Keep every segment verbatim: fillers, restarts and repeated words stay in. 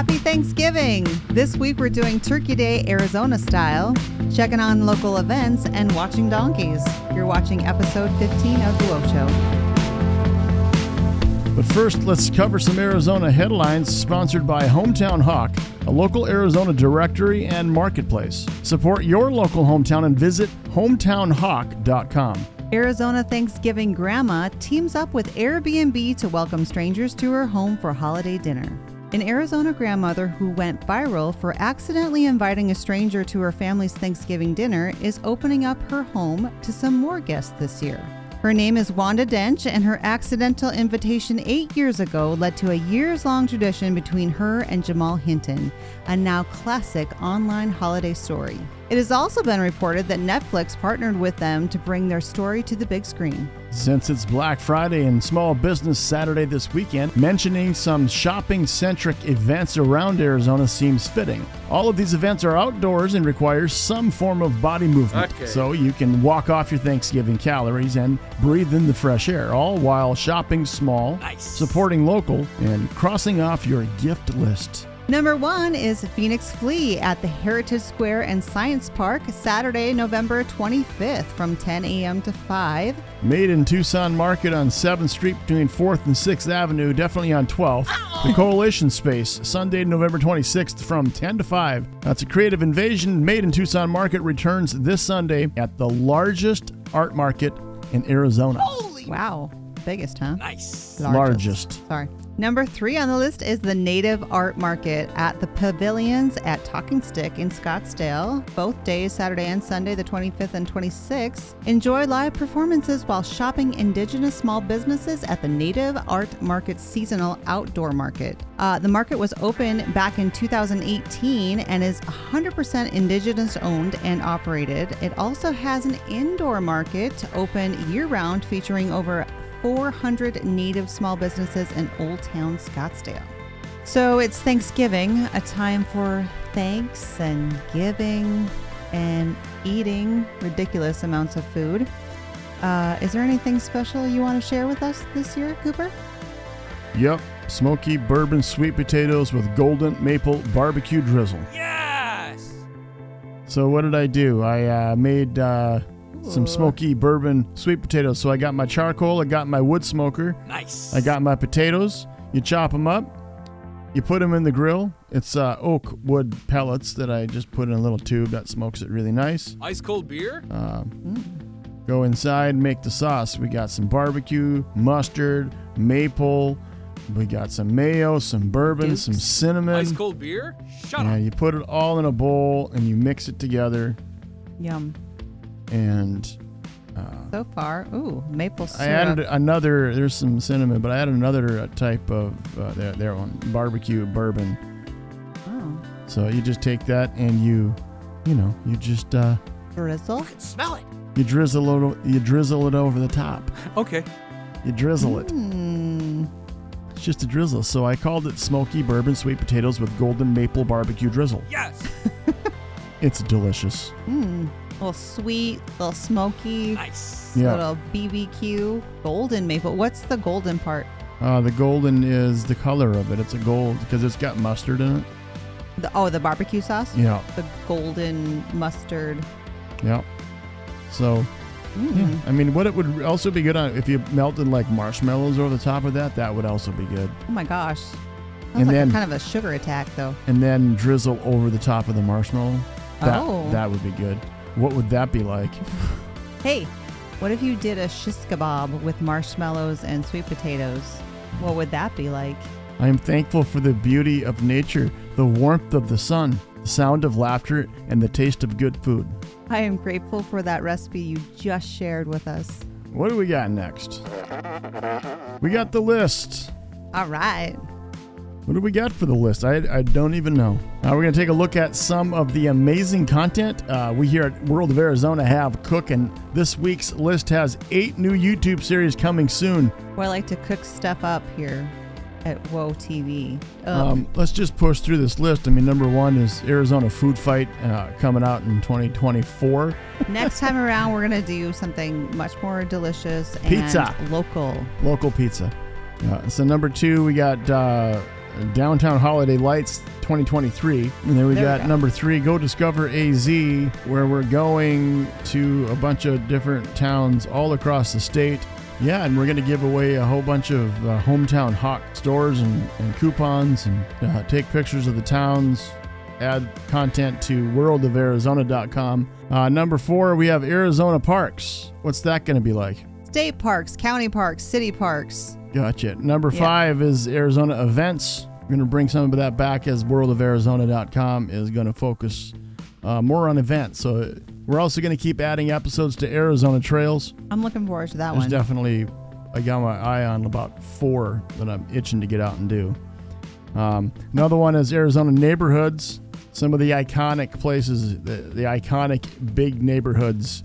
Happy Thanksgiving! This week we're doing Turkey Day Arizona style, checking on local events, and watching donkeys. You're watching episode fifteen of The W O A Show. But first, let's cover some Arizona headlines sponsored by Hometown Hawk, a local Arizona directory and marketplace. Support your local hometown and visit hometown hawk dot com. Arizona Thanksgiving grandma teams up with Airbnb to welcome strangers to her home for holiday dinner. An Arizona grandmother who went viral for accidentally inviting a stranger to her family's Thanksgiving dinner is opening up her home to some more guests this year. Her name is Wanda Dench, and her accidental invitation eight years ago led to a years-long tradition between her and Jamal Hinton, a now classic online holiday story. It has also been reported that Netflix partnered with them to bring their story to the big screen. Since it's Black Friday and Small Business Saturday this weekend, mentioning some shopping-centric events around Arizona seems fitting. All of these events are outdoors and require some form of body movement, okay, so you can walk off your Thanksgiving calories and breathe in the fresh air, all while shopping small, nice, supporting local, and crossing off your gift list. Number one is Phoenix Flea at the Heritage Square and Science Park, Saturday, November twenty-fifth from ten a.m. to five. Made in Tucson Market on seventh street between fourth and sixth avenue, definitely on twelfth. Ow. The Coalition Space, Sunday, November twenty-sixth from ten to five. That's a creative invasion. Made in Tucson Market returns this Sunday at the largest art market in Arizona. Holy wow. Biggest, huh? Nice. Largest. Largest. Sorry. Number three on the list is the Native Art Market at the Pavilions at Talking Stick in Scottsdale, both days, Saturday and Sunday, the twenty-fifth and twenty-sixth. Enjoy live performances while shopping indigenous small businesses at the Native Art Market seasonal outdoor market. Uh, the market was opened back in two thousand eighteen and is one hundred percent indigenous owned and operated. It also has an indoor market open year-round featuring over four hundred native small businesses in Old Town Scottsdale. So it's Thanksgiving, a time for thanks and giving and eating ridiculous amounts of food. Uh, is there anything special you want to share with us this year, Cooper? Yep, smoky bourbon sweet potatoes with golden maple barbecue drizzle. Yes! So what did I do? I uh, made... Uh, Some smoky bourbon sweet potatoes. So I got my charcoal, I got my wood smoker. Nice. I got my potatoes. You chop them up, you put them in the grill. It's uh, oak wood pellets that I just put in a little tube. That smokes it really nice. Ice cold beer? Uh, mm. Go inside and make the sauce. We got some barbecue, mustard, maple. We got some mayo, some bourbon, Dukes. Some cinnamon. Ice cold beer? Shut up. You put it all in a bowl and you mix it together. Yum. And uh, so far, ooh, maple syrup. I added another, there's some cinnamon, but I added another type of, uh, their, their own, barbecue bourbon. Oh. So you just take that and you, you know, you just. Uh, drizzle? I can smell it. You drizzle, it, you drizzle it over the top. Okay. You drizzle it. Mm. It's just a drizzle. So I called it smoky bourbon sweet potatoes with golden maple barbecue drizzle. Yes. It's delicious. Mm. Little sweet, little smoky, nice, yeah. Little B B Q, golden maple. What's the golden part? Uh, the golden is the color of it. It's a gold because it's got mustard in it. The, oh, the barbecue sauce? Yeah. The golden mustard. Yeah. So, mm. yeah. I mean, what it would also be good on, if you melted like marshmallows over the top of that, that would also be good. Oh my gosh. Sounds and like then, a kind of a sugar attack though. And then drizzle over the top of the marshmallow. That, oh. That would be good. What would that be like? Hey, what if you did a shish kebab with marshmallows and sweet potatoes? What would that be like? I am thankful for the beauty of nature, the warmth of the sun, the sound of laughter, and the taste of good food. I am grateful for that recipe you just shared with us. What do we got next? We got the list. All right. What do we got for the list? I, I don't even know. Uh, we're going to take a look at some of the amazing content. Uh, we here at World of Arizona have cooking. This week's list has eight new YouTube series coming soon. Well, I like to cook stuff up here at W O A T V. Um, let's just push through this list. I mean, number one is Arizona Food Fight uh, coming out in twenty twenty-four. Next time around, we're going to do something much more delicious and pizza. Local. Local pizza. Uh, so number two, we got... Uh, Downtown Holiday Lights twenty twenty-three. And then we there got we go. number three, Go Discover A Z, where we're going to a bunch of different towns all across the state. Yeah, and we're going to give away a whole bunch of uh, Hometown Hawk stores and, and coupons, and uh, take pictures of the towns, add content to world of arizona dot com. Uh, number four, we have Arizona Parks. What's that going to be like? State parks, county parks, city parks. Gotcha. Number yeah. five is Arizona Events. We're going to bring some of that back, as world of arizona dot com is going to focus uh, more on events. So we're also going to keep adding episodes to Arizona Trails. I'm looking forward to that. There's one. There's definitely, I got my eye on about four that I'm itching to get out and do. Um, another one is Arizona Neighborhoods. Some of the iconic places, the, the iconic big neighborhoods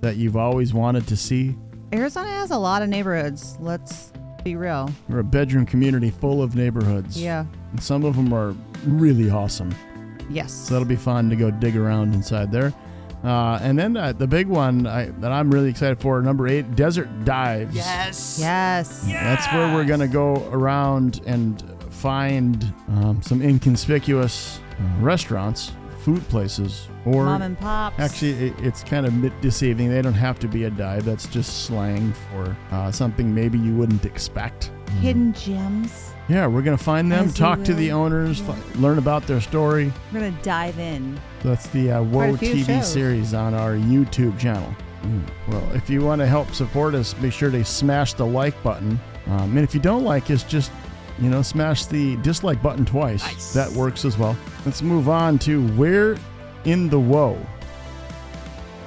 that you've always wanted to see. Arizona has a lot of neighborhoods. Let's be real. We're a bedroom community full of neighborhoods. Yeah. And some of them are really awesome. Yes. So that'll be fun to go dig around inside there. Uh, and then uh, the big one I, that I'm really excited for, number eight, Desert Dives. Yes. Yes. yes. That's where we're going to go around and find um, some inconspicuous uh, restaurants, food places, or mom and pops. Actually, it, it's kind of bit deceiving. They don't have to be a dive. That's just slang for uh, something maybe you wouldn't expect. Hidden gems. Yeah, we're going to find them, As talk to the owners, yeah. f- learn about their story. We're going to dive in. That's the uh, W O A T V shows. Series on our YouTube channel. Mm. Well, if you want to help support us, be sure to smash the like button. Um, and if you don't like us, just, you know, smash the dislike button twice. Nice. That works as well. Let's move on to Where in the Woe.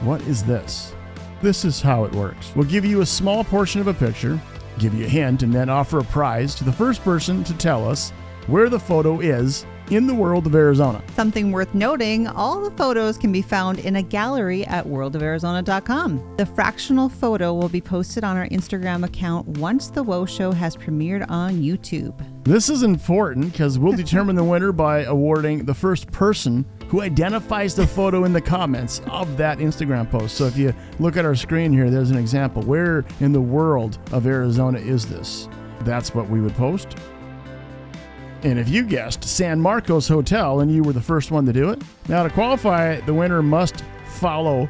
What is this? This is how it works. We'll give you a small portion of a picture, give you a hint, and then offer a prize to the first person to tell us where the photo is in the world of Arizona. Something worth noting, all the photos can be found in a gallery at world of arizona dot com. The fractional photo will be posted on our Instagram account once the W O A Show has premiered on YouTube. This is important because we'll determine the winner by awarding the first person who identifies the photo in the comments of that Instagram post. So if you look at our screen here, there's an example. Where in the world of Arizona is this? That's what we would post. And if you guessed San Marcos Hotel and you were the first one to do it, now to qualify, the winner must follow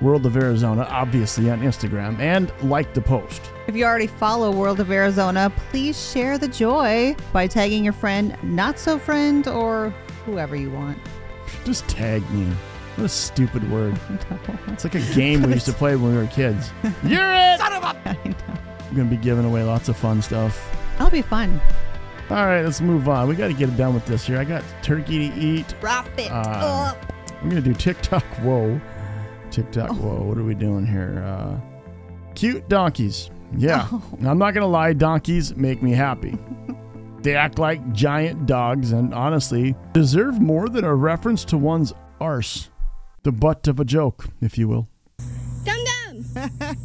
World of Arizona, obviously, on Instagram, and like the post. If you already follow World of Arizona, please share the joy by tagging your friend, not so friend, or whoever you want. Just tag me. What a stupid word. It's like a game we used to play when we were kids. You're it! Son of a... I'm going to be giving away lots of fun stuff. That'll be fun. All right, let's move on. We got to get done with this here. I got turkey to eat. Wrap it uh, up. I'm going to do TikTok Whoa. TikTok oh. Whoa. What are we doing here? Uh, cute donkeys. Yeah. Oh. I'm not going to lie. Donkeys make me happy. They act like giant dogs and honestly deserve more than a reference to one's arse. The butt of a joke, if you will. Dum-dum.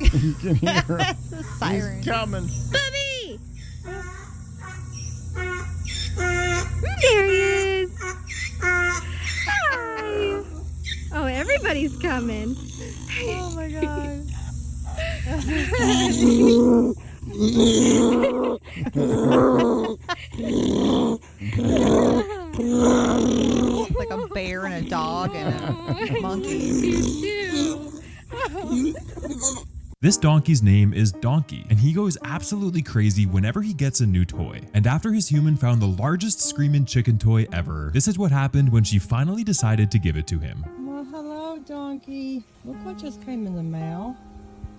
You can hear him. He's coming. Bubby! There he is. Hi. Oh, everybody's coming. Oh, my God. Like a bear and a dog and a monkey. This donkey's name is Donkey, and he goes absolutely crazy whenever he gets a new toy. And after his human found the largest screaming chicken toy ever, this is what happened when she finally decided to give it to him. Well, hello, Donkey. Look what just came in the mail.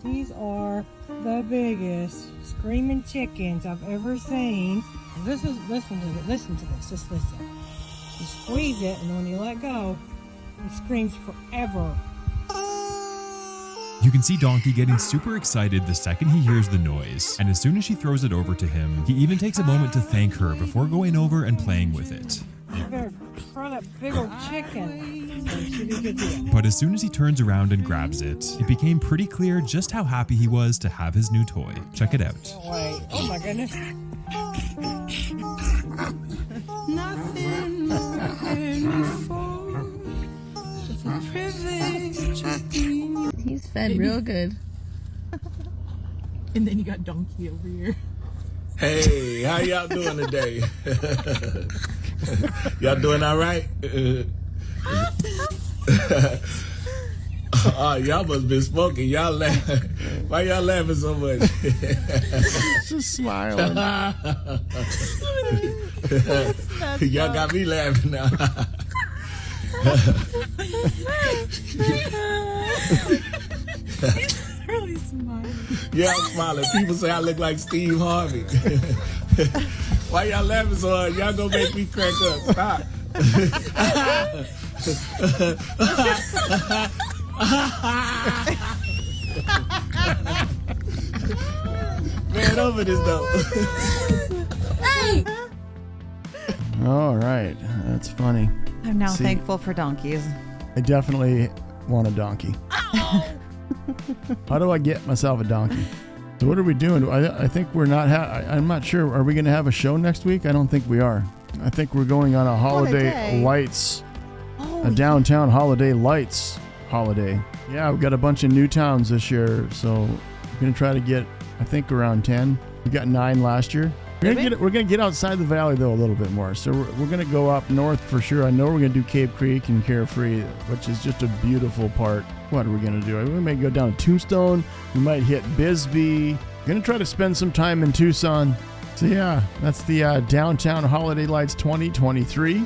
These are the biggest screaming chickens I've ever seen. This is, listen to it, listen to this, just listen. You squeeze it, and when you let go, it screams forever. You can see Donkey getting super excited the second he hears the noise, and as soon as she throws it over to him, he even takes a moment to thank her before going over and playing with it. You better throw that big old chicken. But as soon as he turns around and grabs it, it became pretty clear just how happy he was to have his new toy. Check it out. Oh my goodness. Nothing more just a privilege to be. He's fed real good. And then you got Donkey over here. Hey, how y'all doing today? Y'all doing all right? Oh, y'all must been smoking. Y'all laughing. Why y'all laughing so much? Just smiling. Y'all got me laughing now. He's really smiling. Yeah, I'm smiling. People say I look like Steve Harvey. Why y'all laughing so hard? Y'all gonna make me crack up. Stop. Man, over this though. Hey. All right, that's funny. I'm now See, thankful for donkeys. I definitely want a donkey. Oh. How do I get myself a donkey? So what are we doing? I, I think we're not. Ha- I, I'm not sure. Are we going to have a show next week? I don't think we are. I think we're going on a holiday, holiday. lights, oh, a downtown yeah. holiday lights holiday. Yeah, we've got a bunch of new towns this year, so we're going to try to get. I think around ten. We got nine last year. We're gonna, get, we're gonna get outside the valley though a little bit more, so we're, we're gonna go up north for sure. I know we're gonna do Cape Creek and Carefree, which is just a beautiful part. What are we gonna do? We may go down to Tombstone. We might hit Bisbee. We're gonna try to spend some time in Tucson. So yeah, that's the uh, Downtown Holiday Lights twenty twenty-three.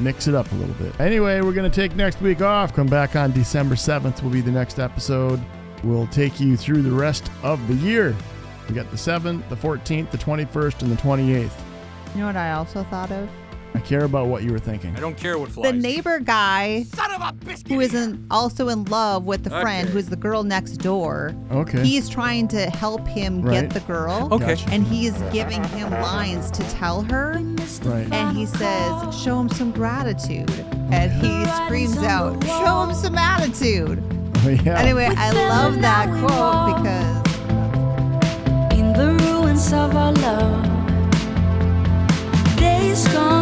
Mix it up a little bit. Anyway, we're gonna take next week off. Come back on December seventh. Will be the next episode. We'll take you through the rest of the year. We got the seventh, the fourteenth, the twenty-first, and the twenty-eighth. You know what I also thought of? I care about what you were thinking. I don't care what flies. The neighbor guy, son of a biscuit, who is in, also in love with the okay. friend who's the girl next door. Okay. He's trying to help him right. get the girl. Okay. Gotcha. And he's giving him lines to tell her. Right. And he says, show him some gratitude. And he screams out, show him some attitude. Oh, yeah. Anyway, I love that quote because... the ruins of our love, days gone.